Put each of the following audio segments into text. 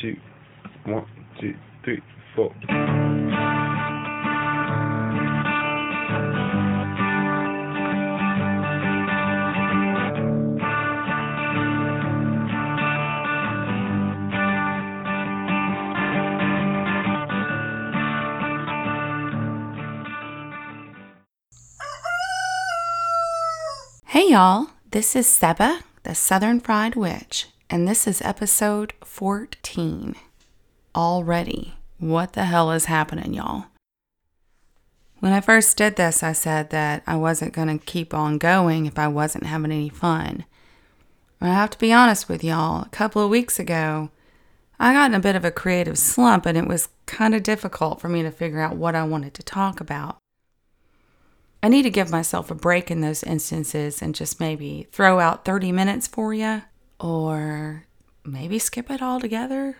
two, one, two, three, four. Hey y'all, this is Seba, the Southern Fried Witch, and this is episode 14. Already. What the hell is happening, y'all? When I first did this, I said that I wasn't going to keep on going if I wasn't having any fun. But I have to be honest with y'all, a couple of weeks ago, I got in a bit of a creative slump, and it was kind of difficult for me to figure out what I wanted to talk about. I need to give myself a break in those instances and just maybe throw out 30 minutes for you, or maybe skip it all together.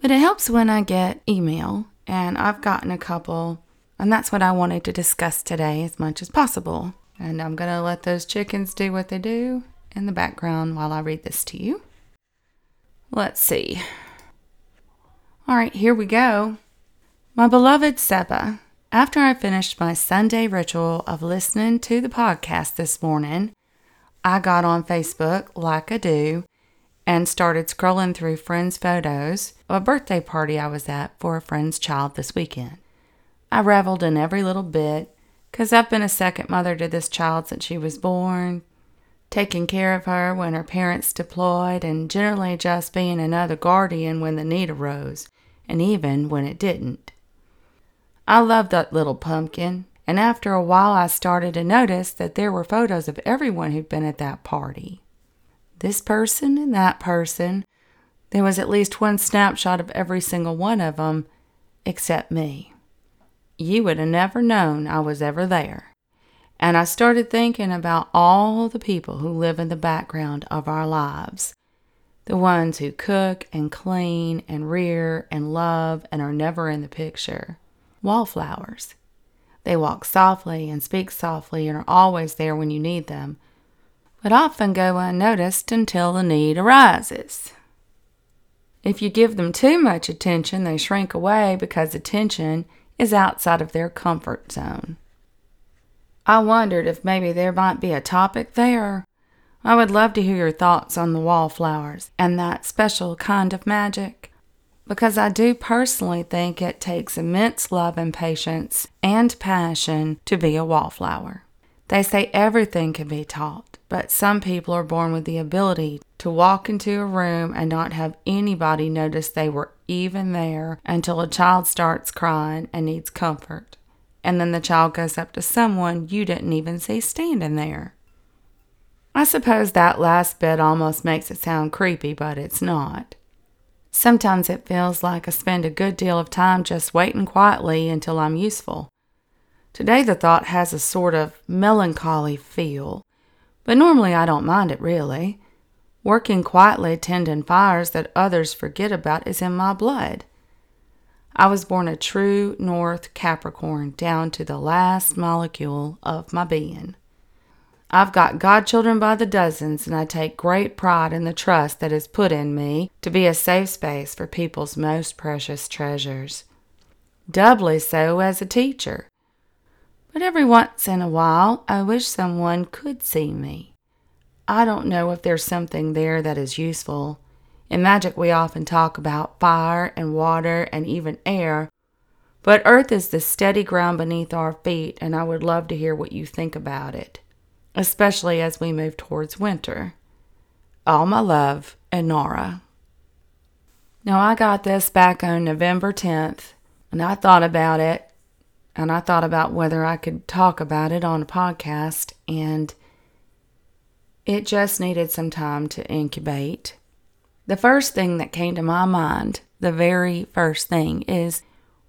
But it helps when I get email, and I've gotten a couple, and that's what I wanted to discuss today as much as possible. And I'm going to let those chickens do what they do in the background while I read this to you. Let's see. All right, here we go. My beloved Seba, after I finished my Sunday ritual of listening to the podcast this morning, I got on Facebook like I do and started scrolling through friends' photos of a birthday party I was at for a friend's child this weekend. I reveled in every little bit because I've been a second mother to this child since she was born, taking care of her when her parents deployed, and generally just being another guardian when the need arose, and even when it didn't. I loved that little pumpkin, and after a while I started to notice that there were photos of everyone who'd been at that party. This person and that person. There was at least one snapshot of every single one of them, except me. You would have never known I was ever there. And I started thinking about all the people who live in the background of our lives. The ones who cook and clean and rear and love and are never in the picture. Wallflowers. They walk softly and speak softly and are always there when you need them, but often go unnoticed until the need arises. If you give them too much attention, they shrink away because attention is outside of their comfort zone. I wondered if maybe there might be a topic there. I would love to hear your thoughts on the wallflowers and that special kind of magic, because I do personally think it takes immense love and patience and passion to be a wallflower. They say everything can be taught, but some people are born with the ability to walk into a room and not have anybody notice they were even there until a child starts crying and needs comfort. And then the child goes up to someone you didn't even see standing there. I suppose that last bit almost makes it sound creepy, but it's not. Sometimes it feels like I spend a good deal of time just waiting quietly until I'm useful. Today the thought has a sort of melancholy feel, but normally I don't mind it really. Working quietly tending fires that others forget about is in my blood. I was born a true North Capricorn down to the last molecule of my being. I've got godchildren by the dozens, and I take great pride in the trust that is put in me to be a safe space for people's most precious treasures. Doubly so as a teacher. But every once in a while, I wish someone could see me. I don't know if there's something there that is useful. In magic, we often talk about fire and water and even air, but earth is the steady ground beneath our feet, and I would love to hear what you think about it, especially as we move towards winter. All my love, Honora. Now, I got this back on November 10th, and I thought about it, and I thought about whether I could talk about it on a podcast, and it just needed some time to incubate. The first thing that came to my mind, the very first thing, is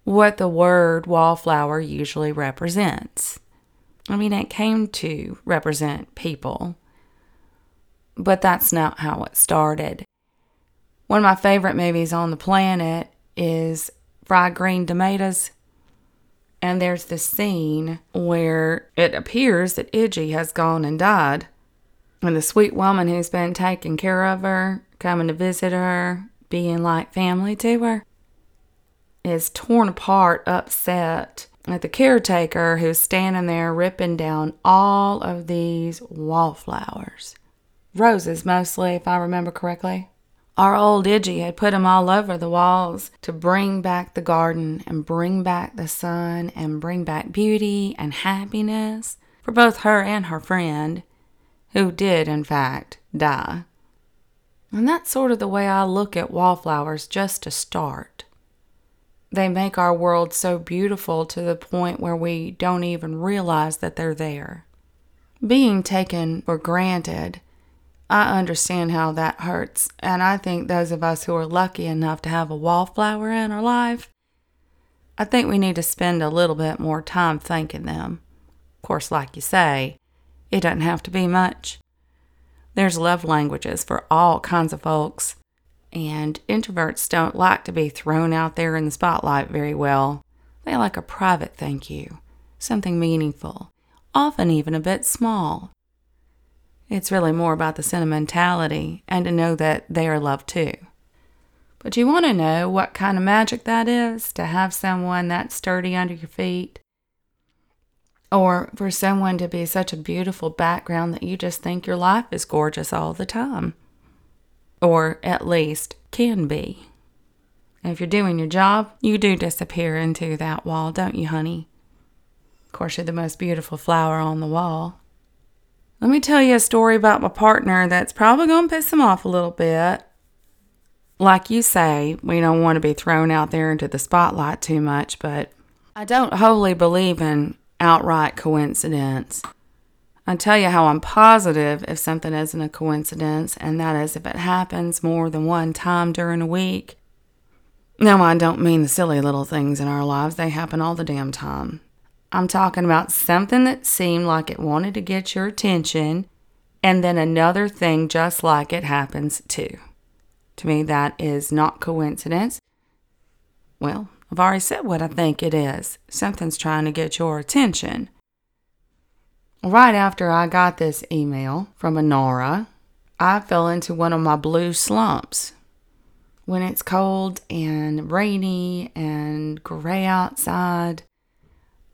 what the word wallflower usually represents. I mean, it came to represent people, but that's not how it started. One of my favorite movies on the planet is Fried Green Tomatoes, and there's this scene where it appears that Iggy has gone and died, and the sweet woman who's been taking care of her, coming to visit her, being like family to her, is torn apart, upset at the caretaker who's standing there ripping down all of these wallflowers. Roses mostly, if I remember correctly. Our old Iggy had put them all over the walls to bring back the garden and bring back the sun and bring back beauty and happiness for both her and her friend, who did, in fact, die. And that's sort of the way I look at wallflowers just to start. They make our world so beautiful to the point where we don't even realize that they're there. Being taken for granted, I understand how that hurts, and I think those of us who are lucky enough to have a wallflower in our life, I think we need to spend a little bit more time thanking them. Of course, like you say, it doesn't have to be much. There's love languages for all kinds of folks, and introverts don't like to be thrown out there in the spotlight very well. They like a private thank you, something meaningful, often even a bit small. It's really more about the sentimentality and to know that they are loved too. But you want to know what kind of magic that is, to have someone that sturdy under your feet, or for someone to be such a beautiful background that you just think your life is gorgeous all the time, or at least can be. If you're doing your job, you do disappear into that wall, don't you, honey? Of course, you're the most beautiful flower on the wall. Let me tell you a story about my partner that's probably going to piss him off a little bit. Like you say, we don't want to be thrown out there into the spotlight too much, but I don't wholly believe in outright coincidence. I'll tell you how I'm positive if something isn't a coincidence, and that is if it happens more than one time during a week. No, I don't mean the silly little things in our lives. They happen all the damn time. I'm talking about something that seemed like it wanted to get your attention, and then another thing just like it happens too. To me, that is not coincidence. Well, I've already said what I think it is. Something's trying to get your attention. Right after I got this email from Honora, I fell into one of my blue slumps. When it's cold and rainy and gray outside,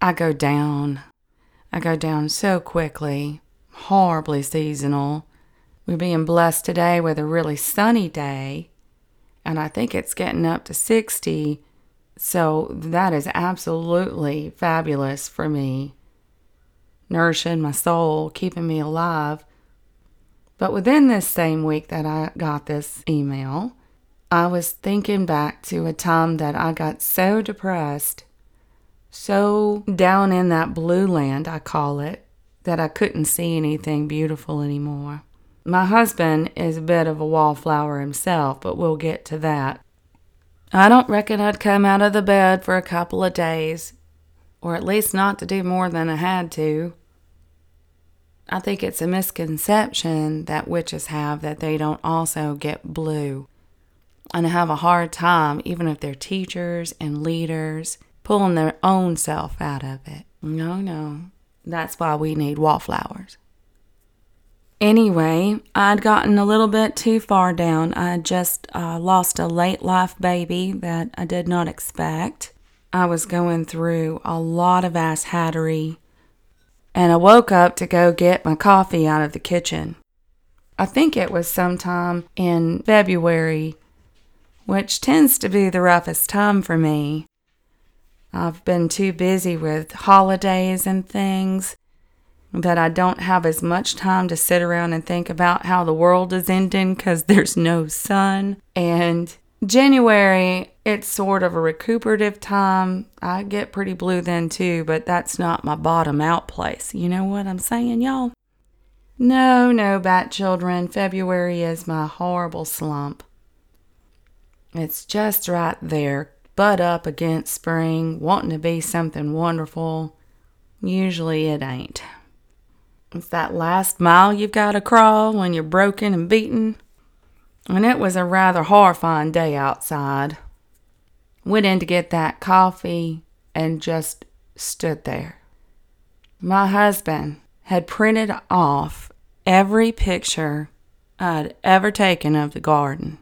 I go down so quickly, horribly seasonal. We're being blessed today with a really sunny day, and I think it's getting up to 60, so that is absolutely fabulous for me, nourishing my soul, keeping me alive. But within this same week that I got this email, I was thinking back to a time that I got so depressed, so down in that blue land, I call it, that I couldn't see anything beautiful anymore. My husband is a bit of a wallflower himself, but we'll get to that. I don't reckon I'd come out of the bed for a couple of days, or at least not to do more than I had to. I think it's a misconception that witches have that they don't also get blue and have a hard time, even if they're teachers and leaders, pulling their own self out of it. No. That's why we need wallflowers. Anyway, I'd gotten a little bit too far down. I just lost a late life baby that I did not expect. I was going through a lot of ass hattery, and I woke up to go get my coffee out of the kitchen. I think it was sometime in February, which tends to be the roughest time for me. I've been too busy with holidays and things that I don't have as much time to sit around and think about how the world is ending because there's no sun. And January, it's sort of a recuperative time. I get pretty blue then too, but that's not my bottom out place. You know what I'm saying, y'all? No, bat children. February is my horrible slump. It's just right there. Butt up against spring, wanting to be something wonderful. Usually it ain't. It's that last mile you've got to crawl when you're broken and beaten. And it was a rather horrifying day outside. Went in to get that coffee and just stood there. My husband had printed off every picture I'd ever taken of the garden.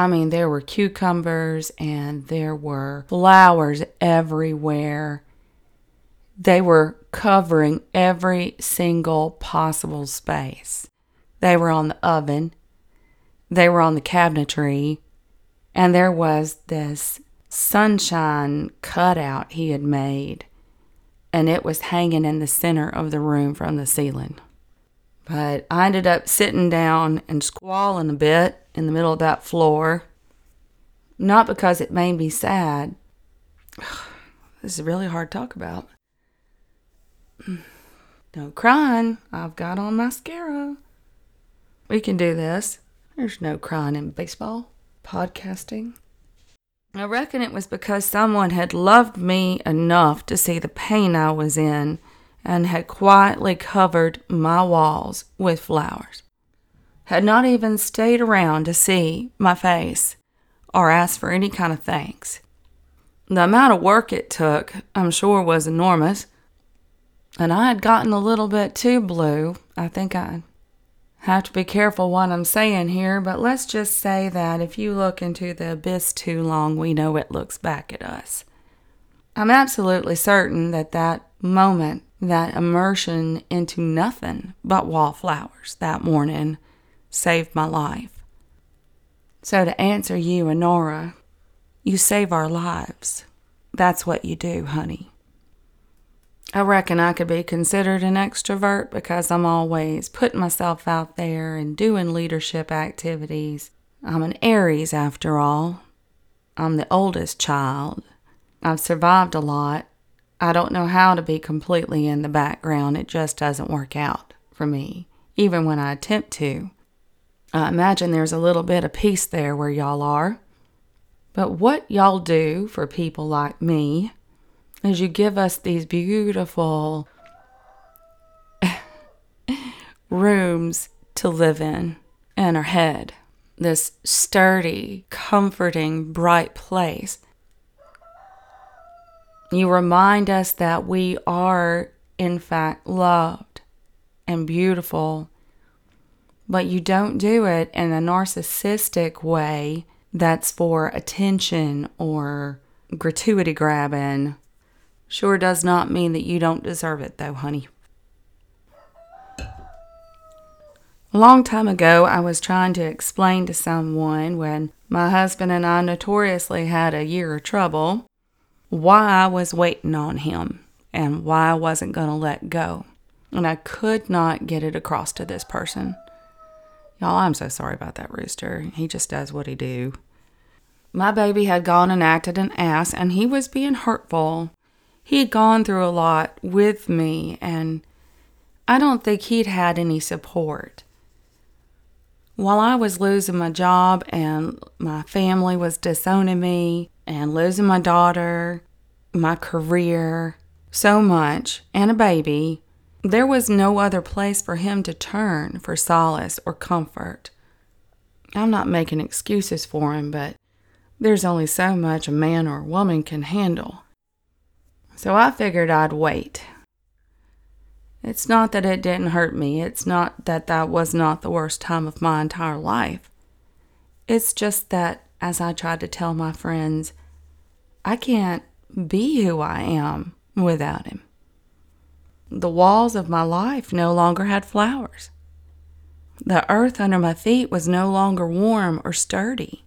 I mean, there were cucumbers and there were flowers everywhere. They were covering every single possible space. They were on the oven. They were on the cabinetry. And there was this sunshine cutout he had made. And it was hanging in the center of the room from the ceiling. But I ended up sitting down and squalling a bit in the middle of that floor. Not because it made me sad. This is really hard to talk about. No crying. I've got on mascara. We can do this. There's no crying in baseball. Podcasting. I reckon it was because someone had loved me enough to see the pain I was in and had quietly covered my walls with flowers. Had not even stayed around to see my face or ask for any kind of thanks. The amount of work it took, I'm sure, was enormous. And I had gotten a little bit too blue. I think I have to be careful what I'm saying here, but let's just say that if you look into the abyss too long, we know it looks back at us. I'm absolutely certain that that moment, that immersion into nothing but wallflowers that morning saved my life. So to answer you, Honora, you save our lives. That's what you do, honey. I reckon I could be considered an extrovert because I'm always putting myself out there and doing leadership activities. I'm an Aries, after all. I'm the oldest child. I've survived a lot. I don't know how to be completely in the background. It just doesn't work out for me, even when I attempt to. I imagine there's a little bit of peace there where y'all are. But what y'all do for people like me is you give us these beautiful rooms to live in our head. This sturdy, comforting, bright place. You remind us that we are, in fact, loved and beautiful. But you don't do it in a narcissistic way that's for attention or gratuity grabbing. Sure does not mean that you don't deserve it, though, honey. A long time ago, I was trying to explain to someone when my husband and I notoriously had a year of trouble why I was waiting on him and why I wasn't going to let go. And I could not get it across to this person. Y'all, I'm so sorry about that rooster. He just does what he do. My baby had gone and acted an ass, and he was being hurtful. He had gone through a lot with me, and I don't think he'd had any support. While I was losing my job and my family was disowning me and losing my daughter, my career, so much, and a baby, there was no other place for him to turn for solace or comfort. I'm not making excuses for him, but there's only so much a man or a woman can handle. So I figured I'd wait. It's not that it didn't hurt me. It's not that that was not the worst time of my entire life. It's just that, as I tried to tell my friends, I can't be who I am without him. The walls of my life no longer had flowers. The earth under my feet was no longer warm or sturdy.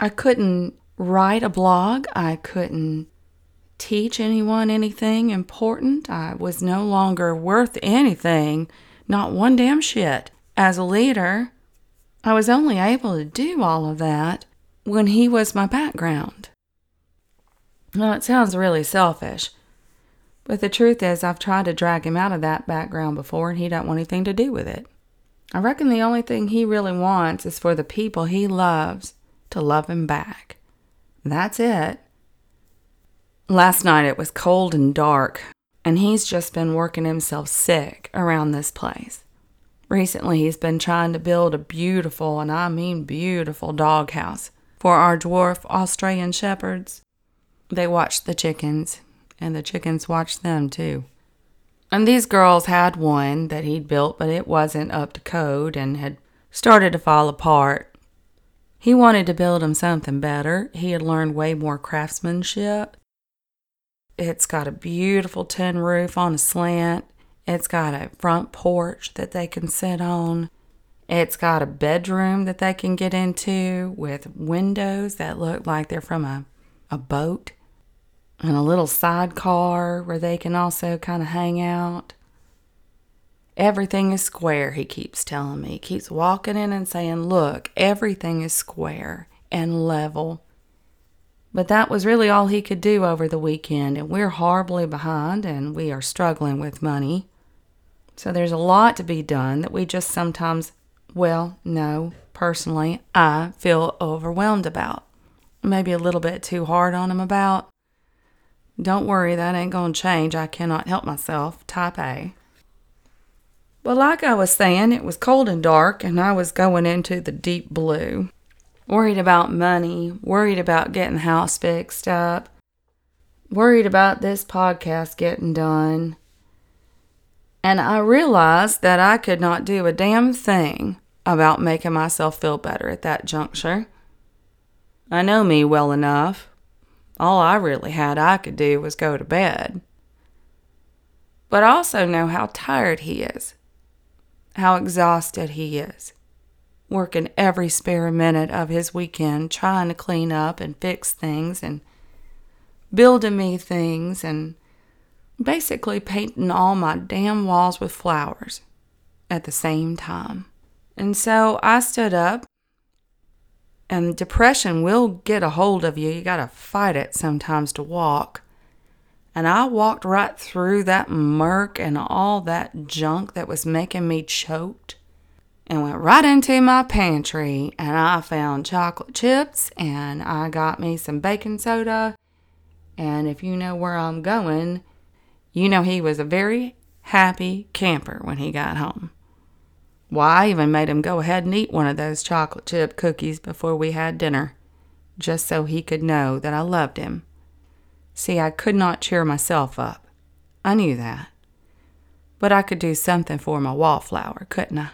I couldn't write a blog. I couldn't teach anyone anything important. I was no longer worth anything, not one damn shit. As a leader, I was only able to do all of that when he was my background. Now, it sounds really selfish, but the truth is I've tried to drag him out of that background before, and he don't want anything to do with it. I reckon the only thing he really wants is for the people he loves to love him back. That's it. Last night it was cold and dark, and he's just been working himself sick around this place. Recently he's been trying to build a beautiful, and I mean beautiful, doghouse for our dwarf Australian shepherds. They watch the chickens, and the chickens watch them too. And these girls had one that he'd built, but it wasn't up to code and had started to fall apart. He wanted to build him something better. He had learned way more craftsmanship. It's got a beautiful tin roof on a slant. It's got a front porch that they can sit on. It's got a bedroom that they can get into with windows that look like they're from a boat. And a little sidecar where they can also kind of hang out. Everything is square, he keeps telling me. He keeps walking in and saying, look, everything is square and level. But that was really all he could do over the weekend, and we're horribly behind, and we are struggling with money. So there's a lot to be done that we just sometimes, well, no, personally, I feel overwhelmed about. Maybe a little bit too hard on him about. Don't worry, that ain't gonna change. I cannot help myself. Type A. Well, like I was saying, it was cold and dark, and I was going into the deep blue. Worried about money, worried about getting the house fixed up, worried about this podcast getting done. And I realized that I could not do a damn thing about making myself feel better at that juncture. I know me well enough. All I really had I could do was go to bed. But I also know how tired he is, how exhausted he is, working every spare minute of his weekend, trying to clean up and fix things and building me things and basically painting all my damn walls with flowers at the same time. And so I stood up. And depression will get a hold of you. You got to fight it sometimes to walk. And I walked right through that murk and all that junk that was making me choked and went right into my pantry. And I found chocolate chips and I got me some baking soda. And if you know where I'm going, you know he was a very happy camper when he got home. Why, I even made him go ahead and eat one of those chocolate chip cookies before we had dinner, just so he could know that I loved him. See, I could not cheer myself up. I knew that. But I could do something for my wallflower, couldn't I?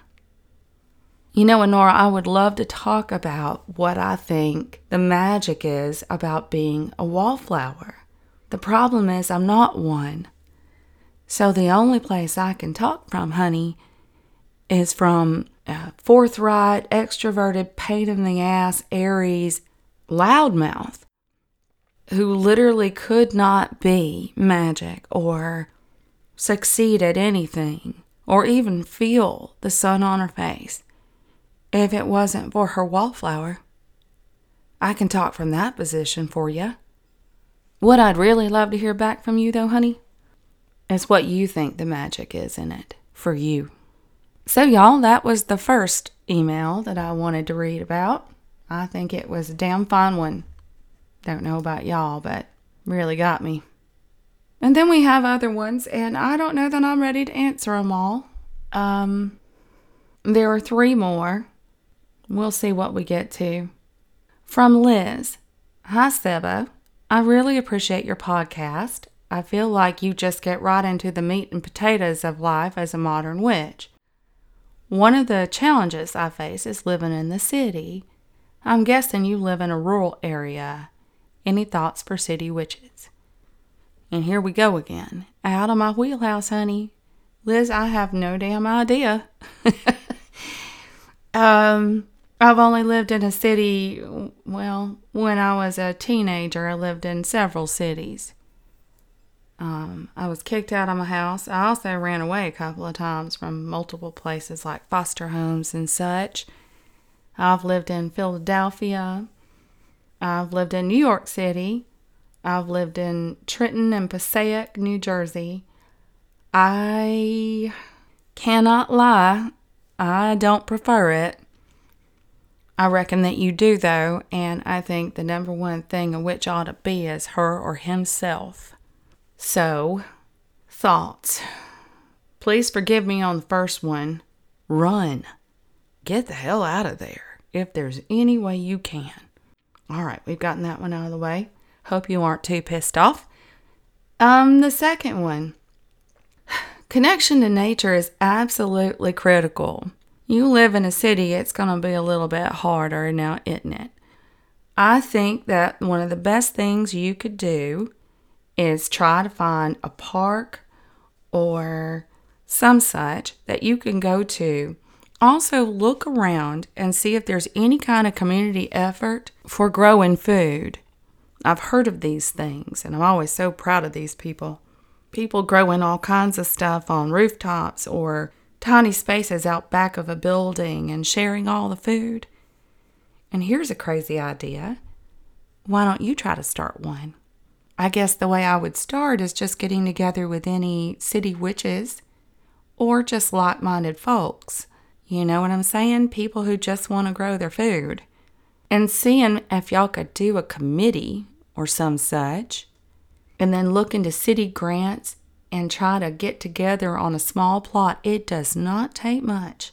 You know, Honora, I would love to talk about what I think the magic is about being a wallflower. The problem is I'm not one. So the only place I can talk from, honey, is from forthright, extroverted, pain-in-the-ass Aries loudmouth who literally could not be magic or succeed at anything or even feel the sun on her face if it wasn't for her wallflower. I can talk from that position for you. What I'd really love to hear back from you, though, honey, is what you think the magic is in it for you. So, y'all, that was the first email that I wanted to read about. I think it was a damn fine one. Don't know about y'all, but really got me. And then we have other ones, and I don't know that I'm ready to answer them all. There are three more. We'll see what we get to. From Liz. Hi, Seba. I really appreciate your podcast. I feel like you just get right into the meat and potatoes of life as a modern witch. One of the challenges I face is living in the city. I'm guessing you live in a rural area. Any thoughts for city witches? And here we go again. Out of my wheelhouse, honey. Liz, I have no damn idea. I've only lived in a city, well, when I was a teenager, I lived in several cities. I was kicked out of my house. I also ran away a couple of times from multiple places like foster homes and such. I've lived in Philadelphia. I've lived in New York City. I've lived in Trenton and Passaic, New Jersey. I cannot lie. I don't prefer it. I reckon that you do, though, and I think the number one thing a witch ought to be is her or himself. So, thoughts. Please forgive me on the first one. Run. Get the hell out of there if there's any way you can. All right, we've gotten that one out of the way. Hope you aren't too pissed off. The second one. Connection to nature is absolutely critical. You live in a city, it's going to be a little bit harder now, isn't it? I think that one of the best things you could do is try to find a park or some such that you can go to. Also, look around and see if there's any kind of community effort for growing food. I've heard of these things, and I'm always so proud of these people. People growing all kinds of stuff on rooftops or tiny spaces out back of a building and sharing all the food. And here's a crazy idea. Why don't you try to start one? I guess the way I would start is just getting together with any city witches or just like-minded folks. You know what I'm saying? People who just want to grow their food. And seeing if y'all could do a committee or some such. And then look into city grants and try to get together on a small plot. It does not take much.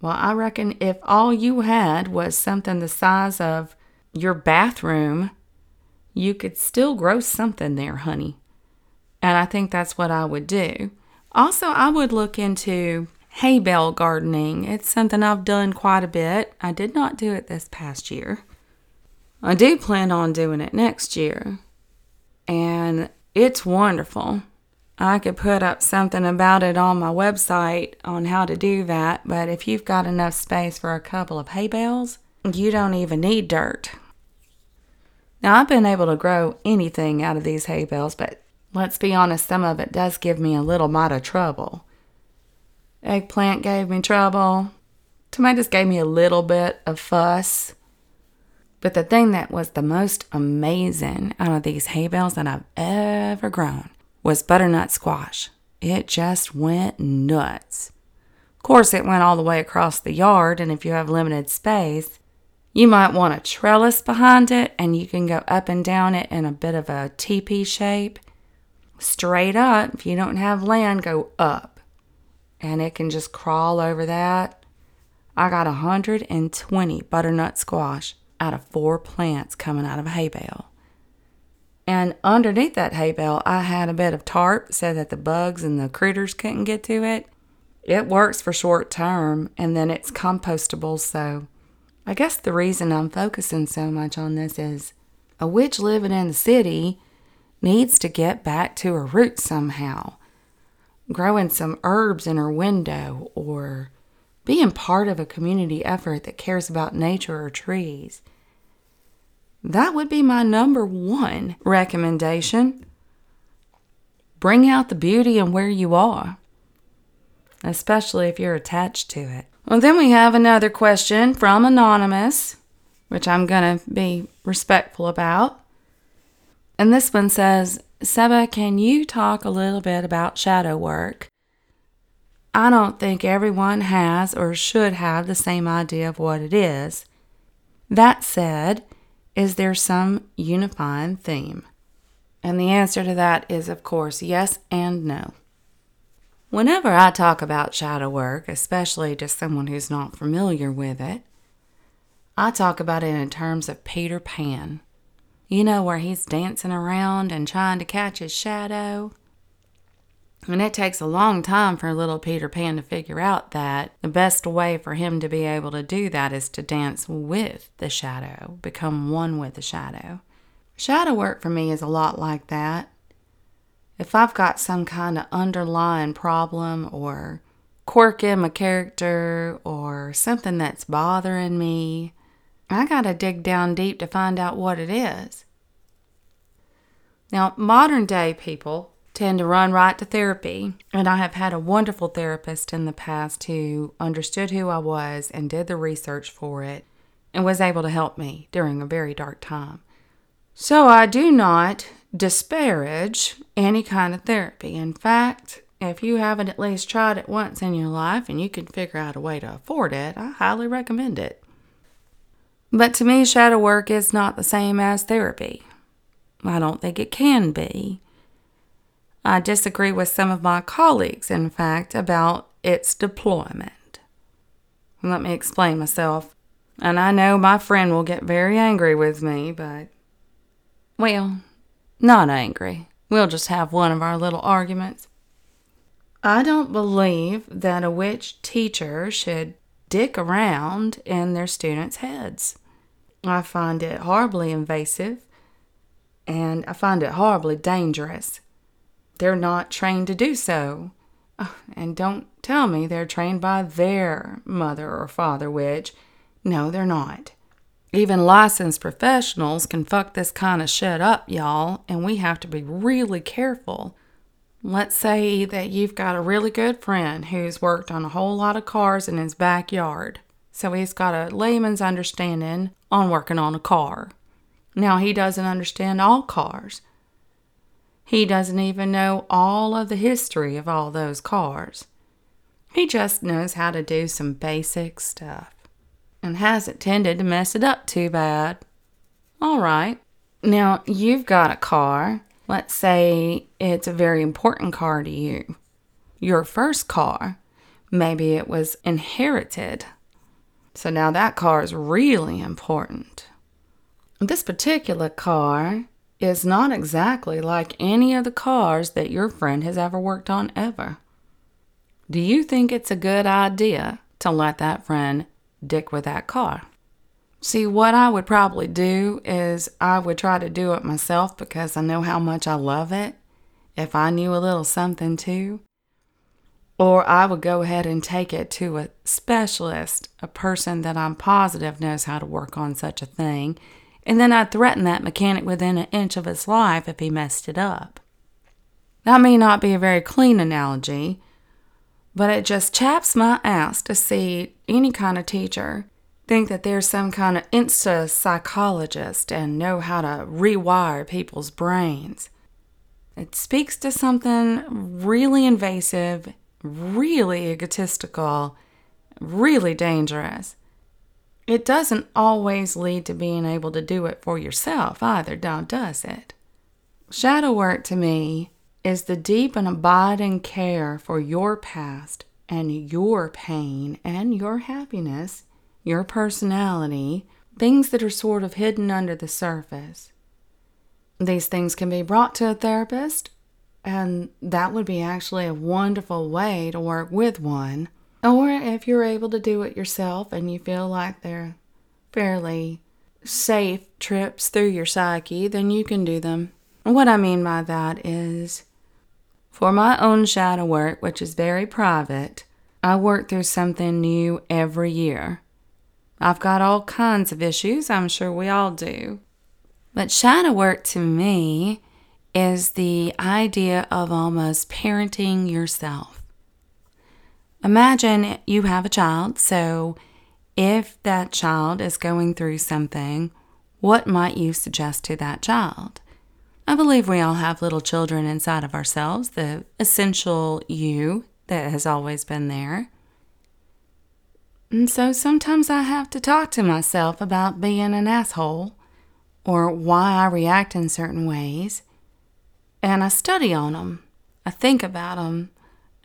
Well, I reckon if all you had was something the size of your bathroom, you could still grow something there, honey. And I think that's what I would do. Also, I would look into hay bale gardening. It's something I've done quite a bit. I did not do it this past year. I do plan on doing it next year. And it's wonderful. I could put up something about it on my website on how to do that. But if you've got enough space for a couple of hay bales, you don't even need dirt. Now, I've been able to grow anything out of these hay bales, but let's be honest, some of it does give me a little mite of trouble. Eggplant gave me trouble. Tomatoes gave me a little bit of fuss. But the thing that was the most amazing out of these hay bales that I've ever grown was butternut squash. It just went nuts. Of course, it went all the way across the yard, and if you have limited space, you might want a trellis behind it, and you can go up and down it in a bit of a teepee shape. Straight up, if you don't have land, go up. And it can just crawl over that. I got 120 butternut squash out of 4 plants coming out of a hay bale. And underneath that hay bale, I had a bit of tarp so that the bugs and the critters couldn't get to it. It works for short term, and then it's compostable, so I guess the reason I'm focusing so much on this is a witch living in the city needs to get back to her roots somehow. Growing some herbs in her window or being part of a community effort that cares about nature or trees. That would be my number one recommendation. Bring out the beauty in where you are, especially if you're attached to it. Well, then we have another question from Anonymous, which I'm going to be respectful about. And this one says, Seba, can you talk a little bit about shadow work? I don't think everyone has or should have the same idea of what it is. That said, is there some unifying theme? And the answer to that is, of course, yes and no. Whenever I talk about shadow work, especially to someone who's not familiar with it, I talk about it in terms of Peter Pan. You know, where he's dancing around and trying to catch his shadow. And it takes a long time for little Peter Pan to figure out that the best way for him to be able to do that is to dance with the shadow, become one with the shadow. Shadow work for me is a lot like that. If I've got some kind of underlying problem or quirk in my character or something that's bothering me, I gotta dig down deep to find out what it is. Now, modern day people tend to run right to therapy, and I have had a wonderful therapist in the past who understood who I was and did the research for it and was able to help me during a very dark time. So I do not disparage any kind of therapy. In fact, if you haven't at least tried it once in your life and you can figure out a way to afford it, I highly recommend it. But to me, shadow work is not the same as therapy. I don't think it can be. I disagree with some of my colleagues, in fact, about its deployment. Let me explain myself. And I know my friend will get very angry with me, but, well, not angry. We'll just have one of our little arguments. I don't believe that a witch teacher should dick around in their students' heads. I find it horribly invasive, and I find it horribly dangerous. They're not trained to do so. Oh, and don't tell me they're trained by their mother or father witch. No, they're not. Even licensed professionals can fuck this kind of shit up, y'all, and we have to be really careful. Let's say that you've got a really good friend who's worked on a whole lot of cars in his backyard. So he's got a layman's understanding on working on a car. Now, he doesn't understand all cars. He doesn't even know all of the history of all those cars. He just knows how to do some basic stuff and hasn't tended to mess it up too bad. All right. Now, you've got a car. Let's say it's a very important car to you. Your first car. Maybe it was inherited. So now that car is really important. This particular car is not exactly like any of the cars that your friend has ever worked on ever. Do you think it's a good idea to let that friend dick with that car? See, what I would probably do is I would try to do it myself because I know how much I love it, if I knew a little something too. Or I would go ahead and take it to a specialist, a person that I'm positive knows how to work on such a thing. And then I'd threaten that mechanic within an inch of his life if he messed it up. That may not be a very clean analogy, but it just chaps my ass to see any kind of teacher think that they're some kind of insta-psychologist and know how to rewire people's brains. It speaks to something really invasive, really egotistical, really dangerous. It doesn't always lead to being able to do it for yourself either, does it? Shadow work to me is the deep and abiding care for your past and your pain and your happiness, your personality, things that are sort of hidden under the surface. These things can be brought to a therapist, and that would be actually a wonderful way to work with one. Or if you're able to do it yourself and you feel like they're fairly safe trips through your psyche, then you can do them. What I mean by that is, for my own shadow work, which is very private, I work through something new every year. I've got all kinds of issues, I'm sure we all do. But shadow work to me is the idea of almost parenting yourself. Imagine you have a child, so if that child is going through something, what might you suggest to that child? I believe we all have little children inside of ourselves, the essential you that has always been there. And so sometimes I have to talk to myself about being an asshole or why I react in certain ways, and I study on them. I think about them.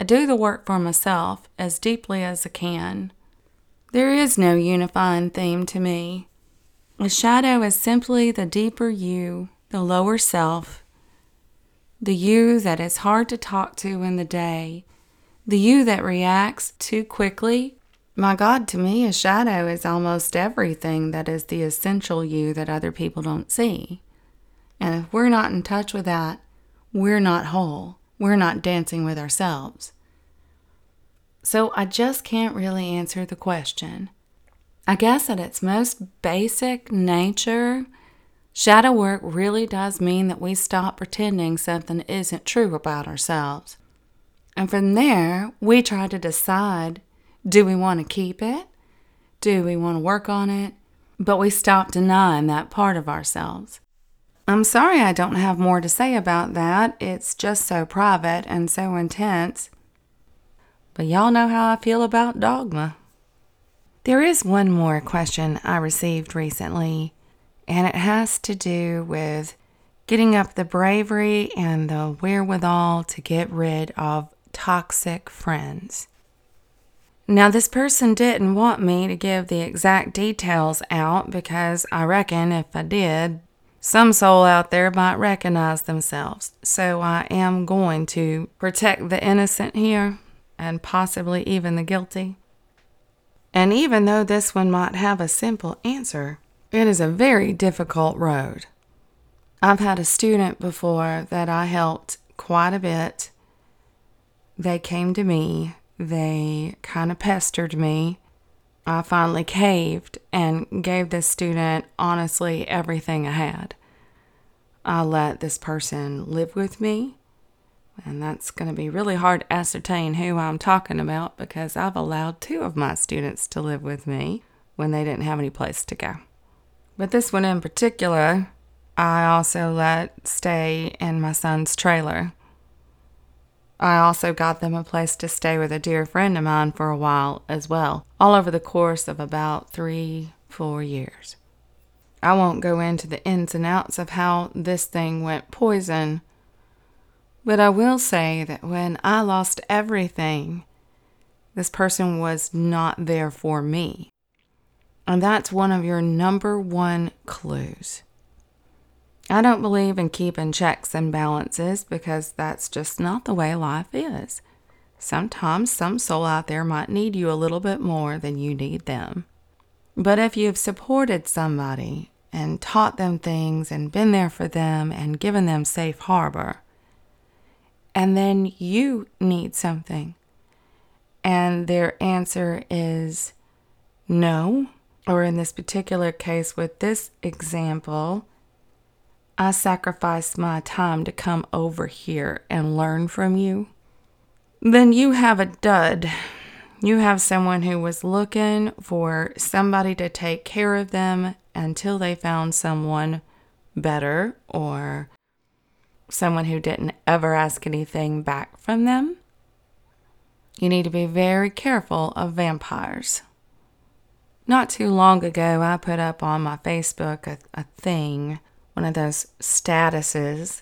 I do the work for myself as deeply as I can. There is no unifying theme to me. A shadow is simply the deeper you, the lower self, the you that is hard to talk to in the day, the you that reacts too quickly. My God, to me, a shadow is almost everything that is the essential you that other people don't see. And if we're not in touch with that, we're not whole. We're not dancing with ourselves. So I just can't really answer the question. I guess at its most basic nature, shadow work really does mean that we stop pretending something isn't true about ourselves. And from there, we try to decide, do we want to keep it? Do we want to work on it? But we stop denying that part of ourselves. I'm sorry I don't have more to say about that. It's just so private and so intense. But y'all know how I feel about dogma. There is one more question I received recently, and it has to do with getting up the bravery and the wherewithal to get rid of toxic friends. Now, this person didn't want me to give the exact details out because I reckon if I did, Some soul out there might recognize themselves, so I am going to protect the innocent here, and possibly even the guilty. And even though this one might have a simple answer, it is a very difficult road. I've had a student before that I helped quite a bit. They came to me, they kind of pestered me. I finally caved and gave this student, honestly, everything I had. I let this person live with me, and that's going to be really hard to ascertain who I'm talking about because I've allowed two of my students to live with me when they didn't have any place to go. But this one in particular, I also let stay in my son's trailer. I also got them a place to stay with a dear friend of mine for a while as well, all over the course of about 3-4 years. I won't go into the ins and outs of how this thing went poison, but I will say that when I lost everything, this person was not there for me. And that's one of your number one clues. I don't believe in keeping checks and balances because that's just not the way life is. Sometimes some soul out there might need you a little bit more than you need them. But if you've supported somebody and taught them things and been there for them and given them safe harbor, and then you need something, and their answer is no, or in this particular case with this example, I sacrificed my time to come over here and learn from you, then you have a dud. You have someone who was looking for somebody to take care of them until they found someone better or someone who didn't ever ask anything back from them. You need to be very careful of vampires. Not too long ago, I put up on my Facebook a thing, one of those statuses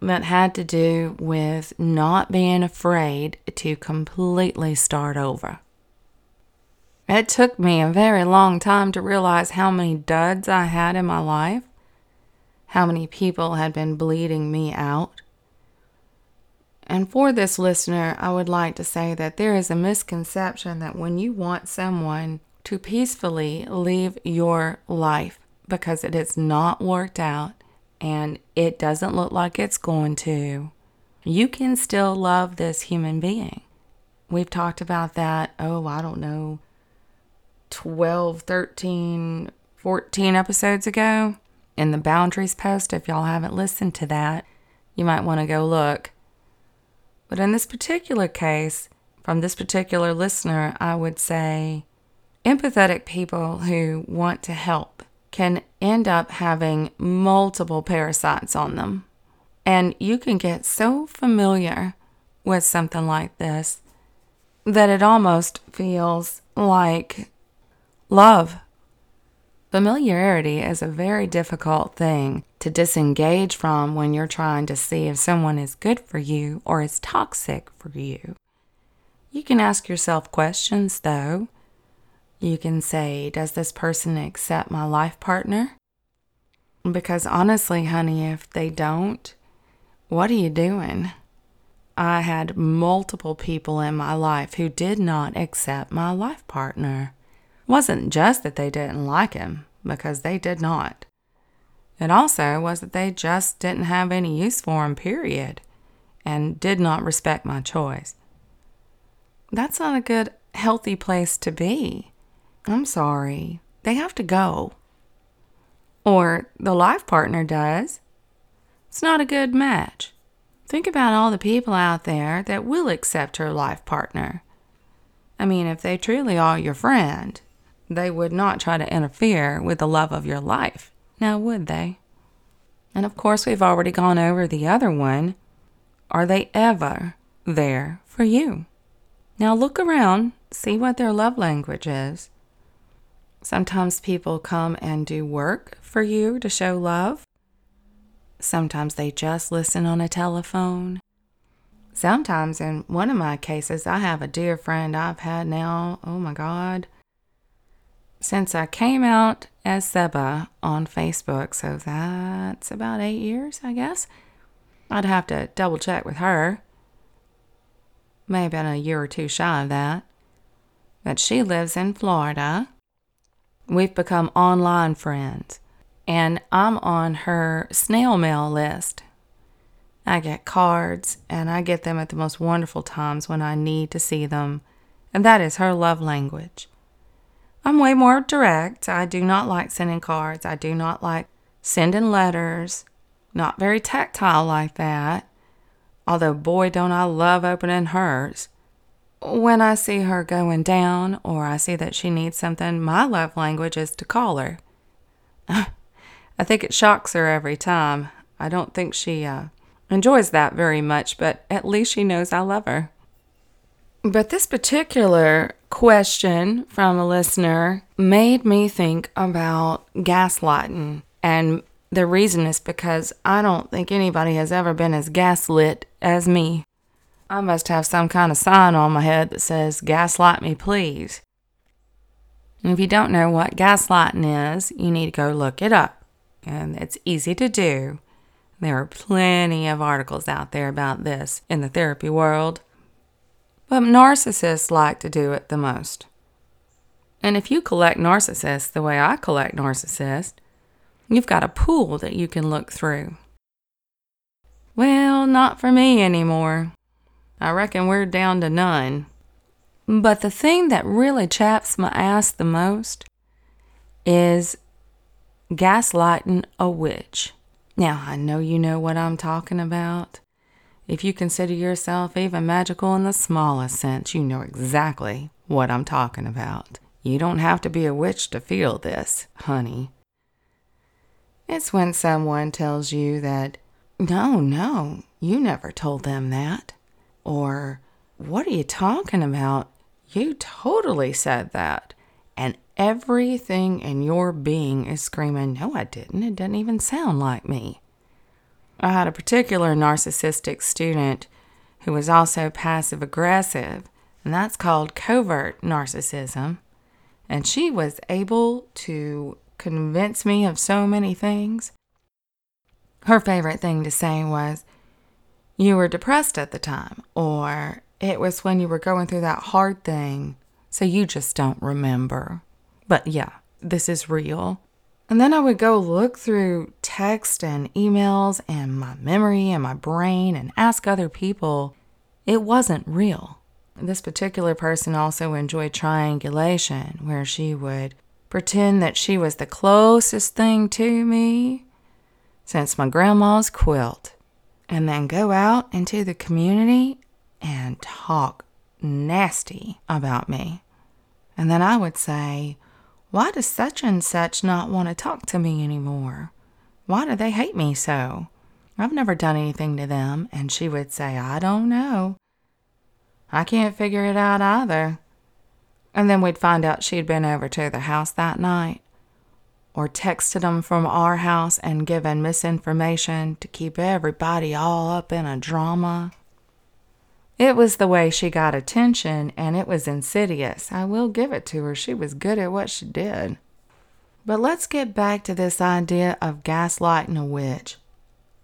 that had to do with not being afraid to completely start over. It took me a very long time to realize how many duds I had in my life, how many people had been bleeding me out. And for this listener, I would like to say that there is a misconception that when you want someone to peacefully leave your life, because it has not worked out and it doesn't look like it's going to, you can still love this human being. We've talked about that, 12, 13, 14 episodes ago in the boundaries post. If y'all haven't listened to that, you might want to go look. But in this particular case, from this particular listener, I would say empathetic people who want to help can end up having multiple parasites on them. And you can get so familiar with something like this that it almost feels like love. Familiarity is a very difficult thing to disengage from when you're trying to see if someone is good for you or is toxic for you. You can ask yourself questions, though. You can say, does this person accept my life partner? Because honestly, honey, if they don't, what are you doing? I had multiple people in my life who did not accept my life partner. It wasn't just that they didn't like him, because they did not. It also was that they just didn't have any use for him, period, and did not respect my choice. That's not a good, healthy place to be. I'm sorry, they have to go. Or the life partner does. It's not a good match. Think about all the people out there that will accept her life partner. I mean, if they truly are your friend, they would not try to interfere with the love of your life, now would they? And of course, we've already gone over the other one. Are they ever there for you? Now look around, see what their love language is. Sometimes people come and do work for you to show love. Sometimes they just listen on a telephone. Sometimes, in one of my cases, I have a dear friend I've had now, since I came out as Seba on Facebook, so that's about 8 years, I guess. I'd have to double check with her. May have been a year or two shy of that. But she lives in Florida. We've become online friends. And I'm on her snail mail list. I get cards, and I get them at the most wonderful times when I need to see them. And that is her love language. I'm way more direct. I do not like sending cards. I do not like sending letters. Not very tactile like that. Although, boy, don't I love opening hers. When I see her going down or I see that she needs something, my love language is to call her. I think it shocks her every time. I don't think she enjoys that very much, but at least she knows I love her. But this particular question from a listener made me think about gaslighting. And the reason is because I don't think anybody has ever been as gaslit as me. I must have some kind of sign on my head that says, "Gaslight me, please." And if you don't know what gaslighting is, you need to go look it up. And it's easy to do. There are plenty of articles out there about this in the therapy world. But narcissists like to do it the most. And if you collect narcissists the way I collect narcissists, you've got a pool that you can look through. Well, not for me anymore. I reckon we're down to none. But the thing that really chaps my ass the most is gaslighting a witch. Now, I know you know what I'm talking about. If you consider yourself even magical in the smallest sense, you know exactly what I'm talking about. You don't have to be a witch to feel this, honey. It's when someone tells you that, no, you never told them that. Or, what are you talking about? You totally said that. And everything in your being is screaming, no, I didn't. It doesn't even sound like me. I had a particular narcissistic student who was also passive-aggressive, and that's called covert narcissism. And she was able to convince me of so many things. Her favorite thing to say was, you were depressed at the time, or it was when you were going through that hard thing, so you just don't remember. But yeah, this is real. And then I would go look through text and emails and my memory and my brain and ask other people. It wasn't real. This particular person also enjoyed triangulation, where she would pretend that she was the closest thing to me since my grandma's quilt, and then go out into the community and talk nasty about me. And then I would say, why does such and such not want to talk to me anymore? Why do they hate me so? I've never done anything to them. And she would say, I don't know. I can't figure it out either. And then we'd find out she'd been over to the house that night or texted them from our house and given misinformation to keep everybody all up in a drama. It was the way she got attention, and it was insidious. I will give it to her. She was good at what she did. But let's get back to this idea of gaslighting a witch.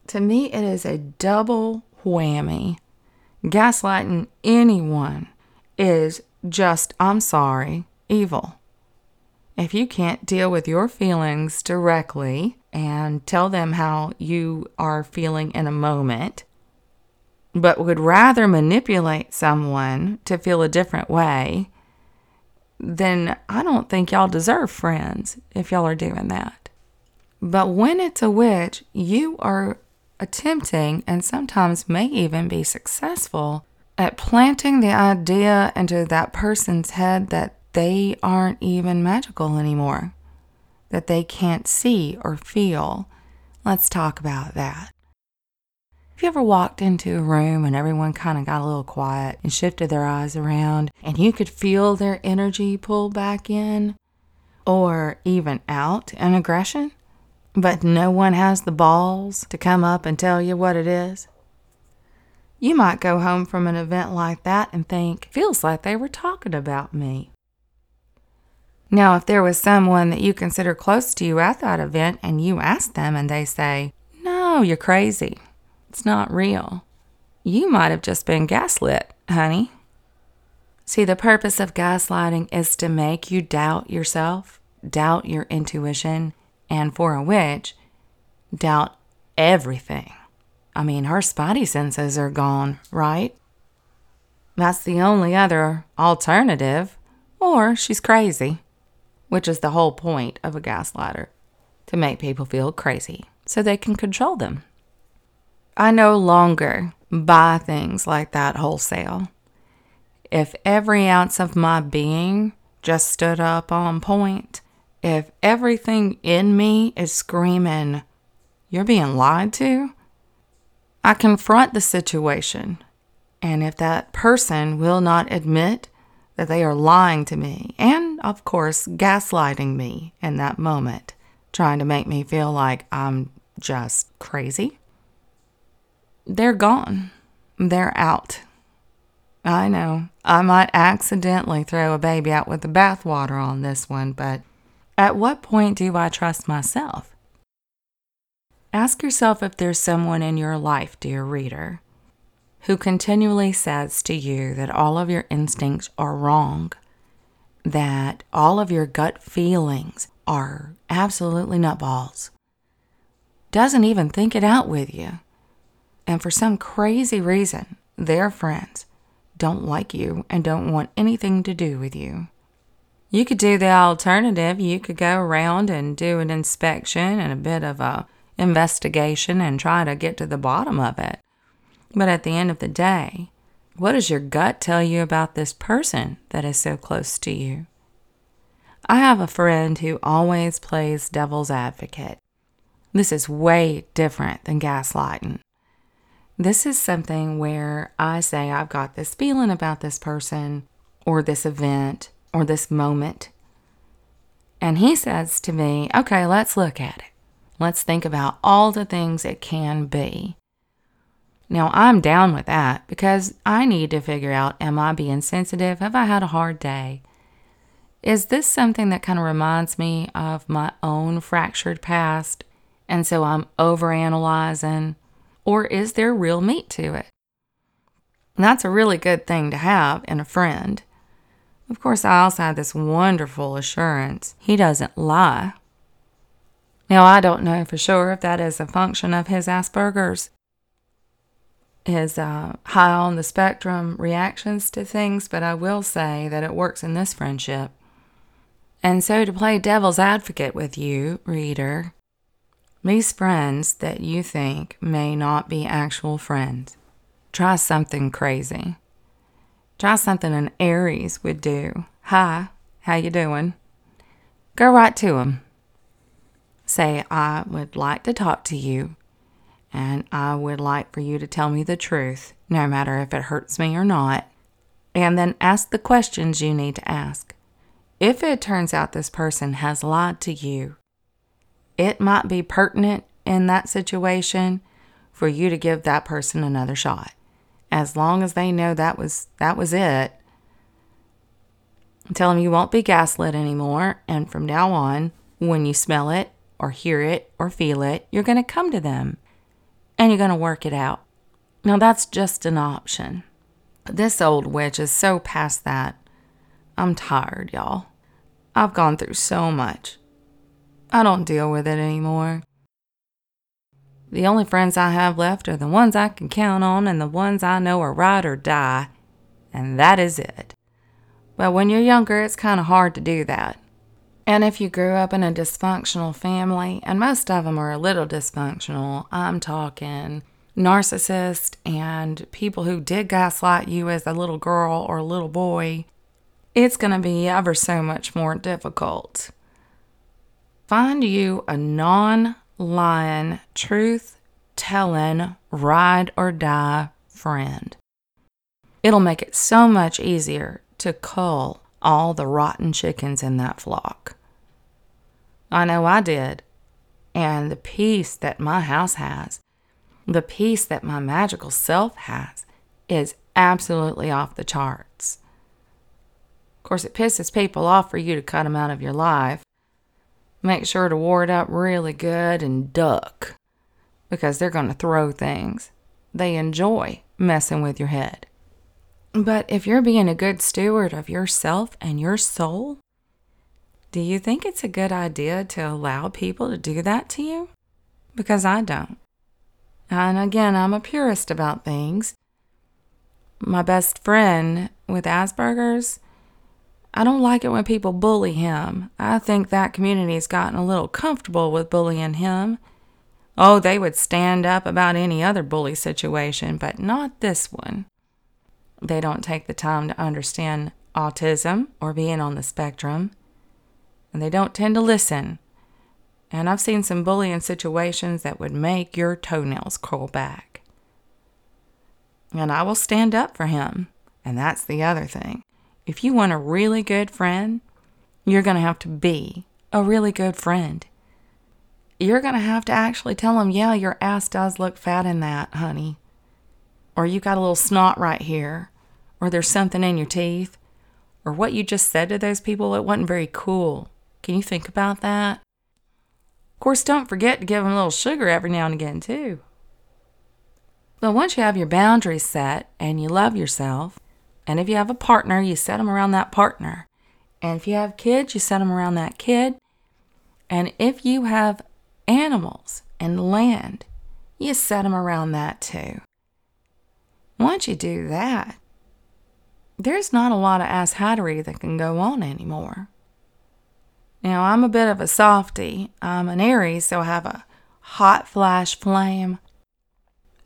To me, it is a double whammy. Gaslighting anyone is just, I'm sorry, evil. If you can't deal with your feelings directly and tell them how you are feeling in a moment, but would rather manipulate someone to feel a different way, then I don't think y'all deserve friends if y'all are doing that. But when it's a witch, you are attempting, and sometimes may even be successful, at planting the idea into that person's head that they aren't even magical anymore, that they can't see or feel. Let's talk about that. Have you ever walked into a room and everyone kind of got a little quiet and shifted their eyes around and you could feel their energy pull back in or even out in aggression, but no one has the balls to come up and tell you what it is? You might go home from an event like that and think, feels like they were talking about me. Now, if there was someone that you consider close to you at that event and you ask them and they say, no, you're crazy, it's not real, you might have just been gaslit, honey. See, the purpose of gaslighting is to make you doubt yourself, doubt your intuition, and for a witch, doubt everything. I mean, her spotty senses are gone, right? That's the only other alternative, or she's crazy, which is the whole point of a gaslighter, to make people feel crazy so they can control them. I no longer buy things like that wholesale. If every ounce of my being just stood up on point, if everything in me is screaming, you're being lied to, I confront the situation. And if that person will not admit that they are lying to me and, of course, gaslighting me in that moment, trying to make me feel like I'm just crazy, they're gone. They're out. I know, I might accidentally throw a baby out with the bathwater on this one, but at what point do I trust myself? Ask yourself if there's someone in your life, dear reader, who continually says to you that all of your instincts are wrong, that all of your gut feelings are absolutely nutballs, doesn't even think it out with you, and for some crazy reason, their friends don't like you and don't want anything to do with you. You could do the alternative. You could go around and do an inspection and a bit of a investigation and try to get to the bottom of it. But at the end of the day, what does your gut tell you about this person that is so close to you? I have a friend who always plays devil's advocate. This is way different than gaslighting. This is something where I say I've got this feeling about this person or this event or this moment. And he says to me, okay, let's look at it. Let's think about all the things it can be. Now, I'm down with that because I need to figure out, am I being sensitive? Have I had a hard day? Is this something that kind of reminds me of my own fractured past? And so I'm overanalyzing. Or is there real meat to it? And that's a really good thing to have in a friend. Of course, I also had this wonderful assurance he doesn't lie. Now, I don't know for sure if that is a function of his Asperger's, his high on the spectrum reactions to things, but I will say that it works in this friendship. And so to play devil's advocate with you, reader, these friends that you think may not be actual friends, try something crazy. Try something an Aries would do. Hi, how you doing? Go right to them. Say, I would like to talk to you, and I would like for you to tell me the truth, no matter if it hurts me or not. And then ask the questions you need to ask. If it turns out this person has lied to you, it might be pertinent in that situation for you to give that person another shot. As long as they know that was it, tell them you won't be gaslit anymore. And from now on, when you smell it or hear it or feel it, you're going to come to them and you're going to work it out. Now, that's just an option. This old witch is so past that. I'm tired, y'all. I've gone through so much. I don't deal with it anymore. The only friends I have left are the ones I can count on and the ones I know are ride or die, and that is it. But when you're younger, it's kind of hard to do that. And if you grew up in a dysfunctional family, and most of them are a little dysfunctional, I'm talking narcissists and people who did gaslight you as a little girl or a little boy, it's going to be ever so much more difficult. Find you a non-lying, truth-telling, ride-or-die friend. It'll make it so much easier to cull all the rotten chickens in that flock. I know I did. And the peace that my house has, the peace that my magical self has, is absolutely off the charts. course, it pisses people off for you to cut them out of your life. Make sure to ward up really good and duck, because they're going to throw things. They enjoy messing with your head. But if you're being a good steward of yourself and your soul, do you think it's a good idea to allow people to do that to you? Because I don't. And again, I'm a purist about things. My best friend with Asperger's, I don't like it when people bully him. I think that community's gotten a little comfortable with bullying him. Oh, they would stand up about any other bully situation, but not this one. They don't take the time to understand autism or being on the spectrum, and they don't tend to listen. And I've seen some bullying situations that would make your toenails curl back. And I will stand up for him, and that's the other thing. If you want a really good friend, you're going to have to be a really good friend. You're going to have to actually tell him, yeah, your ass does look fat in that, honey. Or you got a little snot right here. Or there's something in your teeth. Or what you just said to those people, it wasn't very cool. Can you think about that? Of course, don't forget to give them a little sugar every now and again, too. But once you have your boundaries set and you love yourself, and if you have a partner, you set them around that partner. And if you have kids, you set them around that kid. And if you have animals and land, you set them around that too. Once you do that, there's not a lot of asshattery that can go on anymore. Now, I'm a bit of a softy. I'm an Aries, so I have a hot flash flame.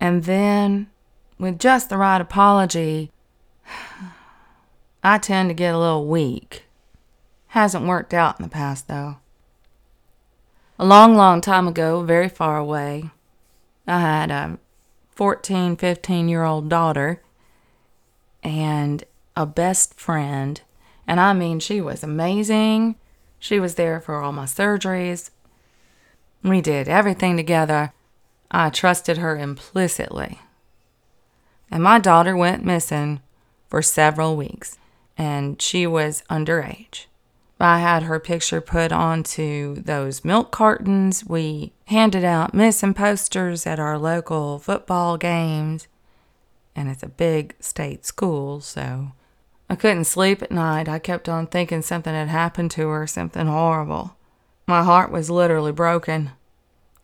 And then, with just the right apology, I tend to get a little weak. Hasn't worked out in the past, though. A long, long time ago, very far away, I had a 14, 15-year-old daughter and a best friend. And I mean, she was amazing. She was there for all my surgeries. We did everything together. I trusted her implicitly. And my daughter went missing for several weeks, and she was underage. I had her picture put onto those milk cartons. We handed out missing posters at our local football games. And it's a big state school, so I couldn't sleep at night. I kept on thinking something had happened to her, something horrible. My heart was literally broken.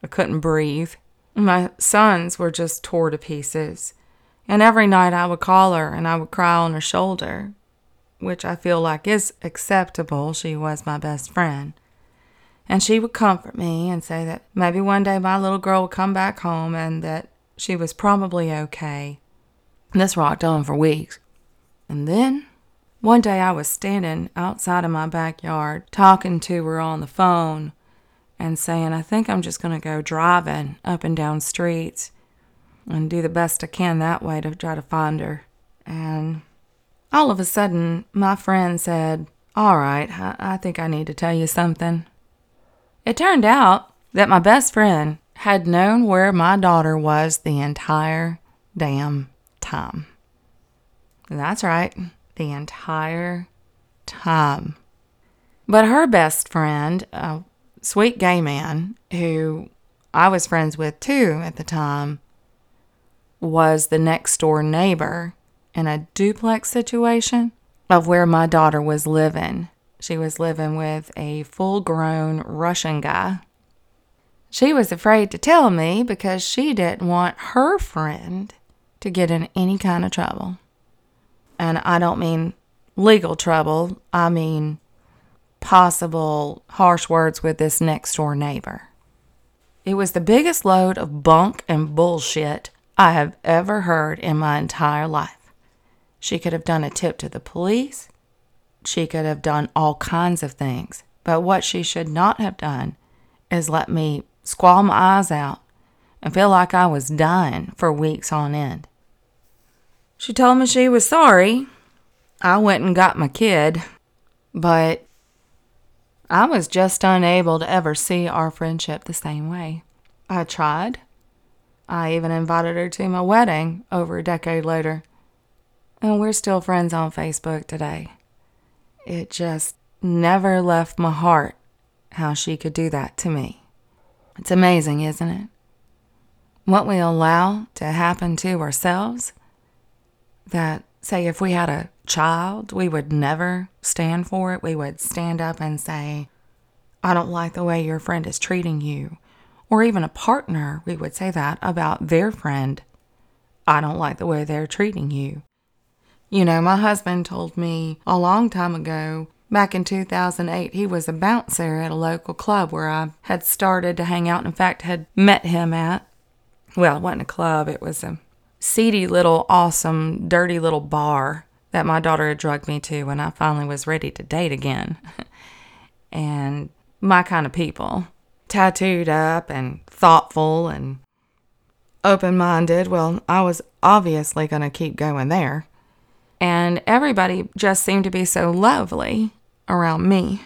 I couldn't breathe. My sons were just torn to pieces. And every night I would call her and I would cry on her shoulder, which I feel like is acceptable. She was my best friend. And she would comfort me and say that maybe one day my little girl would come back home and that she was probably okay. This rocked on for weeks. And then one day I was standing outside of my backyard talking to her on the phone and saying, I think I'm just going to go driving up and down streets and do the best I can that way to try to find her. And all of a sudden, my friend said, all right, I think I need to tell you something. It turned out that my best friend had known where my daughter was the entire damn time. That's right, the entire time. But her best friend, a sweet gay man, who I was friends with too at the time, was the next door neighbor in a duplex situation of where my daughter was living. She was living with a full-grown Russian guy. She was afraid to tell me because she didn't want her friend to get in any kind of trouble. And I don't mean legal trouble. I mean possible harsh words with this next-door neighbor. It was the biggest load of bunk and bullshit I have ever heard in my entire life. She could have done a tip to the police. She could have done all kinds of things. But what she should not have done is let me squall my eyes out and feel like I was dying for weeks on end. She told me she was sorry. I went and got my kid. But I was just unable to ever see our friendship the same way. I tried. I even invited her to my wedding over a decade later. And we're still friends on Facebook today. It just never left my heart how she could do that to me. It's amazing, isn't it? What we allow to happen to ourselves, that, say, if we had a child, we would never stand for it. We would stand up and say, I don't like the way your friend is treating you. Or even a partner, we would say that about their friend. I don't like the way they're treating you. You know, my husband told me a long time ago, back in 2008, he was a bouncer at a local club where I had started to hang out. In fact, had met him at, well, it wasn't a club. It was a seedy little, awesome, dirty little bar that my daughter had drugged me to when I finally was ready to date again. And my kind of people, tattooed up and thoughtful and open-minded. Well, I was obviously going to keep going there. And everybody just seemed to be so lovely around me.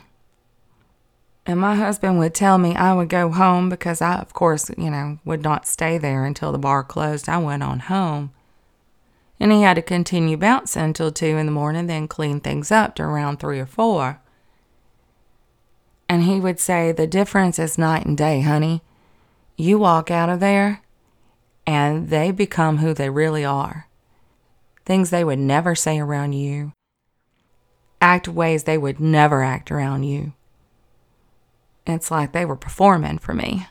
And my husband would tell me I would go home because I, of course, would not stay there until the bar closed. I went on home. And he had to continue bouncing until 2 a.m, then clean things up to around 3 or 4. And he would say, the difference is night and day, honey. You walk out of there and they become who they really are. Things they would never say around you. Act ways they would never act around you. It's like they were performing for me.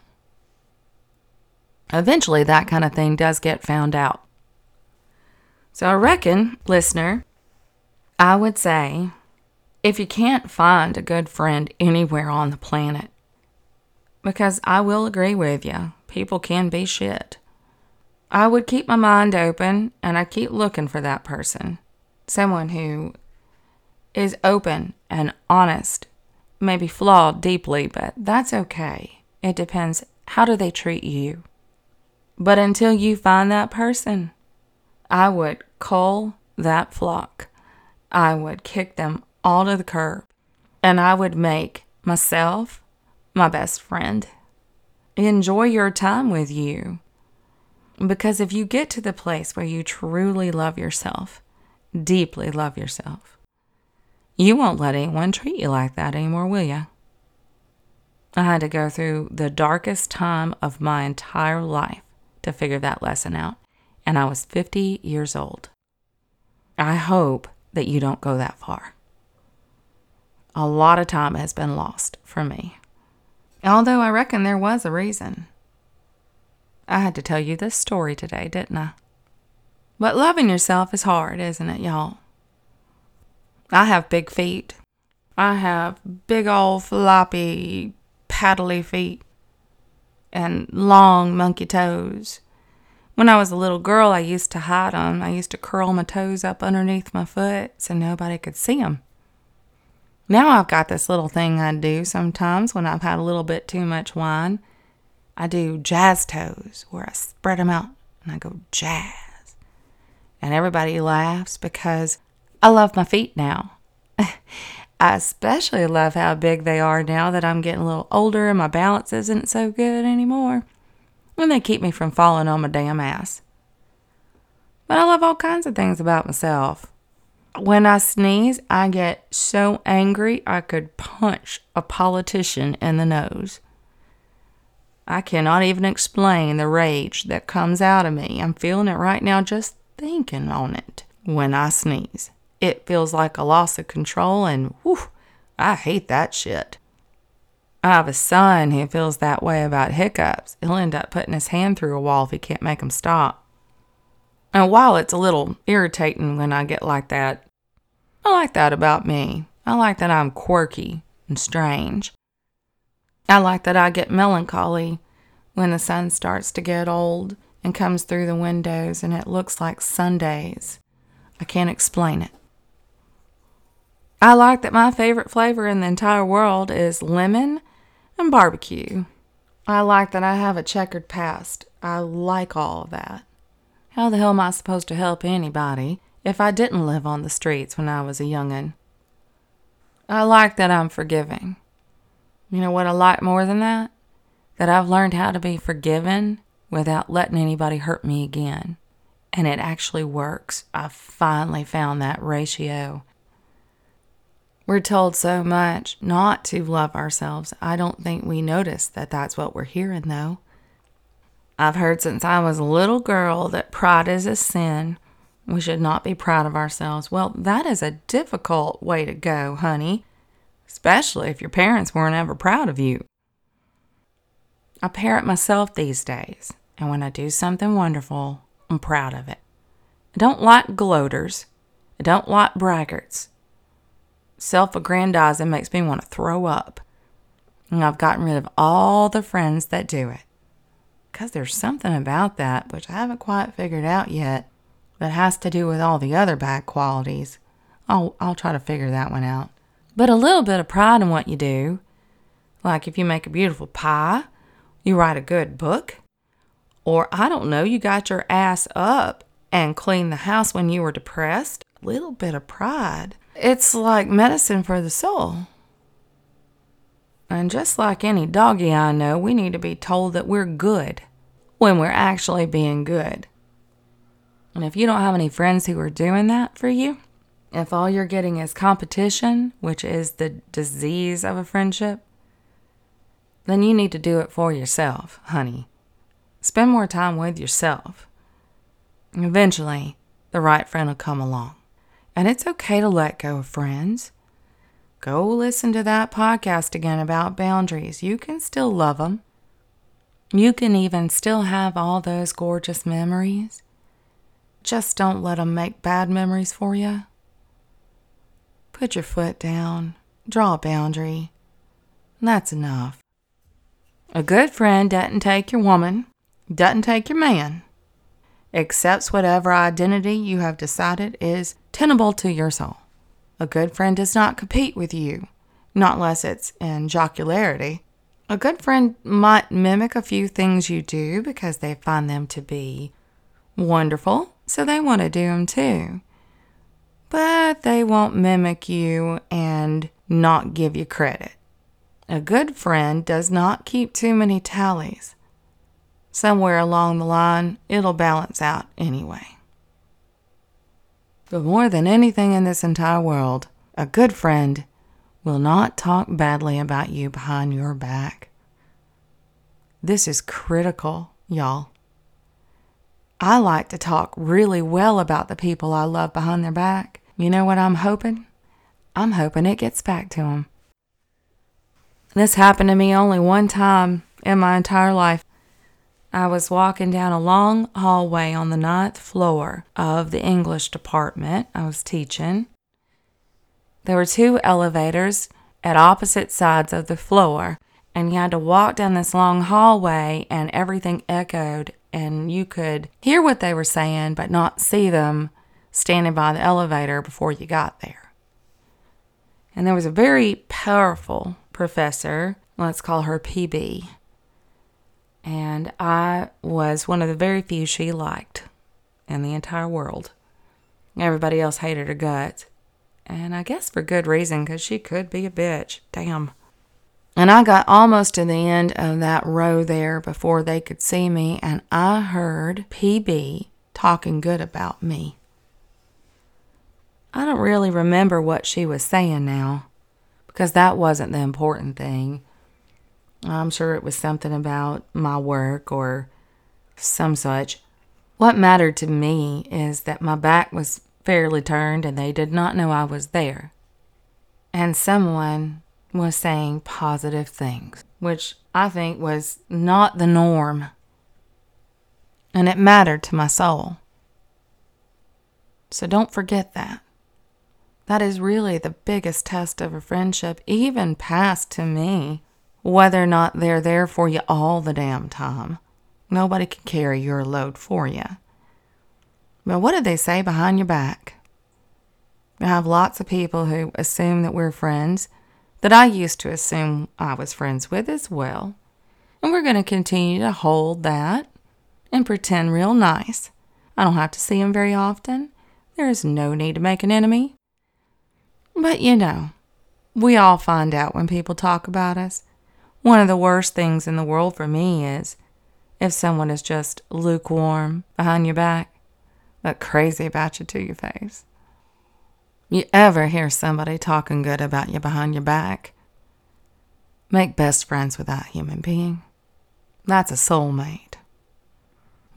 Eventually, that kind of thing does get found out. So I reckon, listener, I would say, if you can't find a good friend anywhere on the planet, because I will agree with you, people can be shit. I would keep my mind open, and I keep looking for that person. Someone who is open and honest, maybe flawed deeply, but that's okay. It depends. How do they treat you? But until you find that person, I would cull that flock. I would kick them all to the curb, and I would make myself my best friend. Enjoy your time with you. Because if you get to the place where you truly love yourself, deeply love yourself, you won't let anyone treat you like that anymore, will you? I had to go through the darkest time of my entire life to figure that lesson out, and I was 50 years old. I hope that you don't go that far. A lot of time has been lost for me, although I reckon there was a reason. I had to tell you this story today, didn't I? But loving yourself is hard, isn't it, y'all? I have big feet. I have big old floppy, paddly feet and long monkey toes. When I was a little girl, I used to hide them. I used to curl my toes up underneath my foot so nobody could see them. Now I've got this little thing I do sometimes when I've had a little bit too much wine. I do jazz toes, where I spread them out and I go jazz. And everybody laughs because I love my feet now. I especially love how big they are now that I'm getting a little older and my balance isn't so good anymore. And they keep me from falling on my damn ass. But I love all kinds of things about myself. When I sneeze, I get so angry I could punch a politician in the nose. I cannot even explain the rage that comes out of me. I'm feeling it right now just thinking on it when I sneeze. It feels like a loss of control and whew, I hate that shit. I have a son who feels that way about hiccups. He'll end up putting his hand through a wall if he can't make him stop. And while it's a little irritating when I get like that, I like that about me. I like that I'm quirky and strange. I like that I get melancholy when the sun starts to get old and comes through the windows and it looks like Sundays. I can't explain it. I like that my favorite flavor in the entire world is lemon and barbecue. I like that I have a checkered past. I like all of that. How the hell am I supposed to help anybody if I didn't live on the streets when I was a young'un? I like that I'm forgiving. You know what I like more than that? That I've learned how to be forgiven without letting anybody hurt me again. And it actually works. I finally found that ratio. We're told so much not to love ourselves. I don't think we notice that that's what we're hearing, though. I've heard since I was a little girl that pride is a sin. We should not be proud of ourselves. Well, that is a difficult way to go, honey. Especially if your parents weren't ever proud of you. I parent myself these days, and when I do something wonderful, I'm proud of it. I don't like gloaters. I don't like braggarts. Self-aggrandizing makes me want to throw up. And I've gotten rid of all the friends that do it. Because there's something about that, which I haven't quite figured out yet, that has to do with all the other bad qualities. I'll try to figure that one out. But a little bit of pride in what you do. Like if you make a beautiful pie, you write a good book, or I don't know, you got your ass up and cleaned the house when you were depressed. A little bit of pride. It's like medicine for the soul. And just like any doggy I know, we need to be told that we're good when we're actually being good. And if you don't have any friends who are doing that for you, if all you're getting is competition, which is the disease of a friendship, then you need to do it for yourself, honey. Spend more time with yourself. Eventually, the right friend will come along. And it's okay to let go of friends. Go listen to that podcast again about boundaries. You can still love them. You can even still have all those gorgeous memories. Just don't let them make bad memories for you. Put your foot down. Draw a boundary. That's enough. A good friend doesn't take your woman, doesn't take your man, accepts whatever identity you have decided is tenable to your soul. A good friend does not compete with you, not unless it's in jocularity. A good friend might mimic a few things you do because they find them to be wonderful, so they want to do them too. But they won't mimic you and not give you credit. A good friend does not keep too many tallies. Somewhere along the line, it'll balance out anyway. But more than anything in this entire world, a good friend will not talk badly about you behind your back. This is critical, y'all. I like to talk really well about the people I love behind their back. You know what I'm hoping? I'm hoping it gets back to them. This happened to me only one time in my entire life. I was walking down a long hallway on the 9th floor of the English department I was teaching. There were two elevators at opposite sides of the floor, and you had to walk down this long hallway, and everything echoed, and you could hear what they were saying but not see them standing by the elevator before you got there. And there was a very powerful professor, let's call her PB, and I was one of the very few she liked in the entire world. Everybody else hated her guts, and I guess for good reason, because she could be a bitch. Damn. And I got almost to the end of that row there before they could see me, and I heard PB talking good about me. I don't really remember what she was saying now, because that wasn't the important thing. I'm sure it was something about my work or some such. What mattered to me is that my back was fairly turned and they did not know I was there. And someone was saying positive things, which I think was not the norm. And it mattered to my soul. So don't forget that. That is really the biggest test of a friendship, even past to me, whether or not they're there for you all the damn time. Nobody can carry your load for you. But what do they say behind your back? I have lots of people who assume that we're friends, that I used to assume I was friends with as well. And we're going to continue to hold that and pretend real nice. I don't have to see them very often. There is no need to make an enemy. But, you know, we all find out when people talk about us. One of the worst things in the world for me is if someone is just lukewarm behind your back, but crazy about you to your face. You ever hear somebody talking good about you behind your back? Make best friends with that human being. That's a soulmate.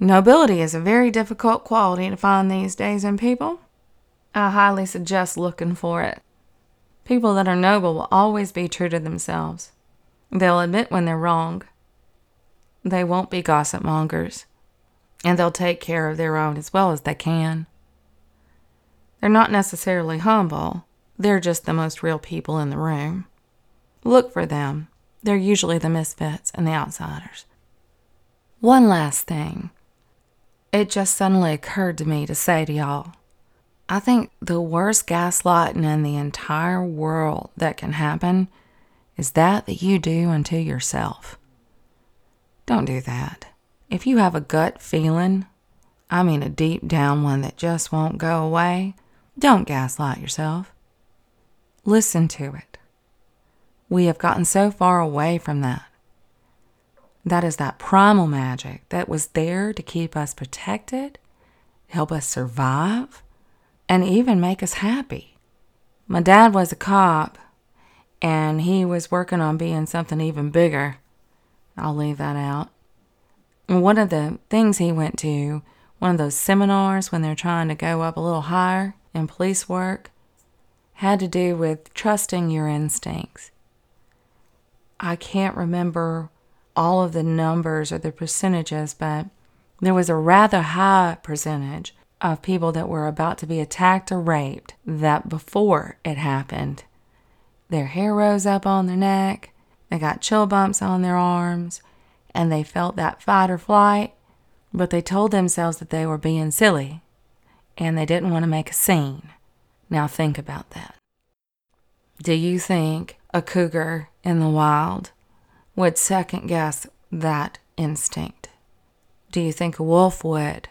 Nobility is a very difficult quality to find these days in people. I highly suggest looking for it. People that are noble will always be true to themselves. They'll admit when they're wrong. They won't be gossip mongers. And they'll take care of their own as well as they can. They're not necessarily humble. They're just the most real people in the room. Look for them. They're usually the misfits and the outsiders. One last thing. It just suddenly occurred to me to say to y'all, I think the worst gaslighting in the entire world that can happen is that you do unto yourself. Don't do that. If you have a gut feeling, I mean a deep down one that just won't go away, don't gaslight yourself. Listen to it. We have gotten so far away from that. That is that primal magic that was there to keep us protected, help us survive, and even make us happy. My dad was a cop, and he was working on being something even bigger. I'll leave that out. And one of the things he went to, one of those seminars when they're trying to go up a little higher in police work, had to do with trusting your instincts. I can't remember all of the numbers or the percentages, but there was a rather high percentage of people that were about to be attacked or raped that before it happened, their hair rose up on their neck, they got chill bumps on their arms, and they felt that fight or flight, but they told themselves that they were being silly, and they didn't want to make a scene. Now think about that. Do you think a cougar in the wild would second guess that instinct? Do you think a wolf would?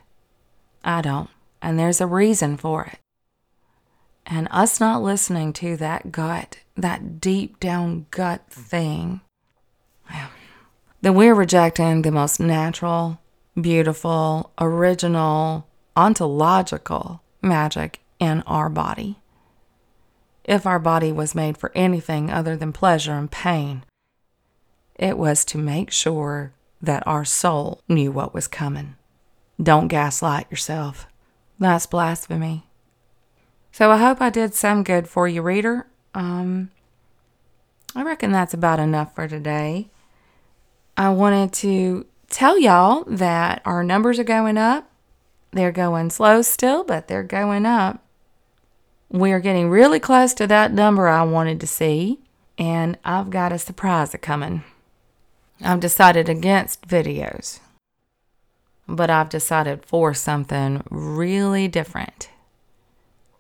I don't, and there's a reason for it. And us not listening to that gut, that deep down gut thing, then we're rejecting the most natural, beautiful, original, ontological magic in our body. If our body was made for anything other than pleasure and pain, it was to make sure that our soul knew what was coming. Don't gaslight yourself. That's blasphemy. So I hope I did some good for you, reader. I reckon that's about enough for today. I wanted to tell y'all that our numbers are going up. They're going slow still, but they're going up. We are getting really close to that number I wanted to see, and I've got a surprise coming. I've decided against videos, but I've decided for something really different.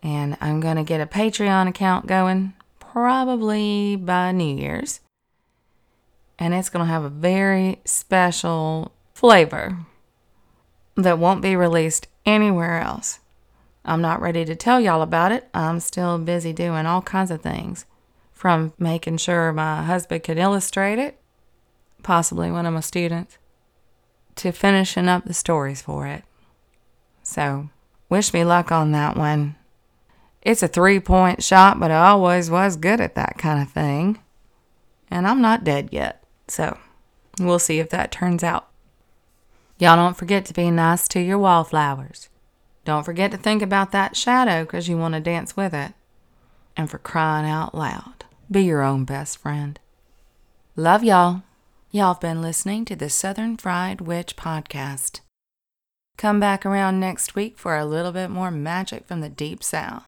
And I'm going to get a Patreon account going probably by New Year's. And it's going to have a very special flavor that won't be released anywhere else. I'm not ready to tell y'all about it. I'm still busy doing all kinds of things, from making sure my husband can illustrate it, possibly one of my students, to finishing up the stories for it. So, wish me luck on that one. It's a 3-point shot, but I always was good at that kind of thing. And I'm not dead yet, so we'll see if that turns out. Y'all don't forget to be nice to your wallflowers. Don't forget to think about that shadow because you want to dance with it. And for crying out loud, be your own best friend. Love y'all. Y'all have been listening to the Southern Fried Witch podcast. Come back around next week for a little bit more magic from the Deep South.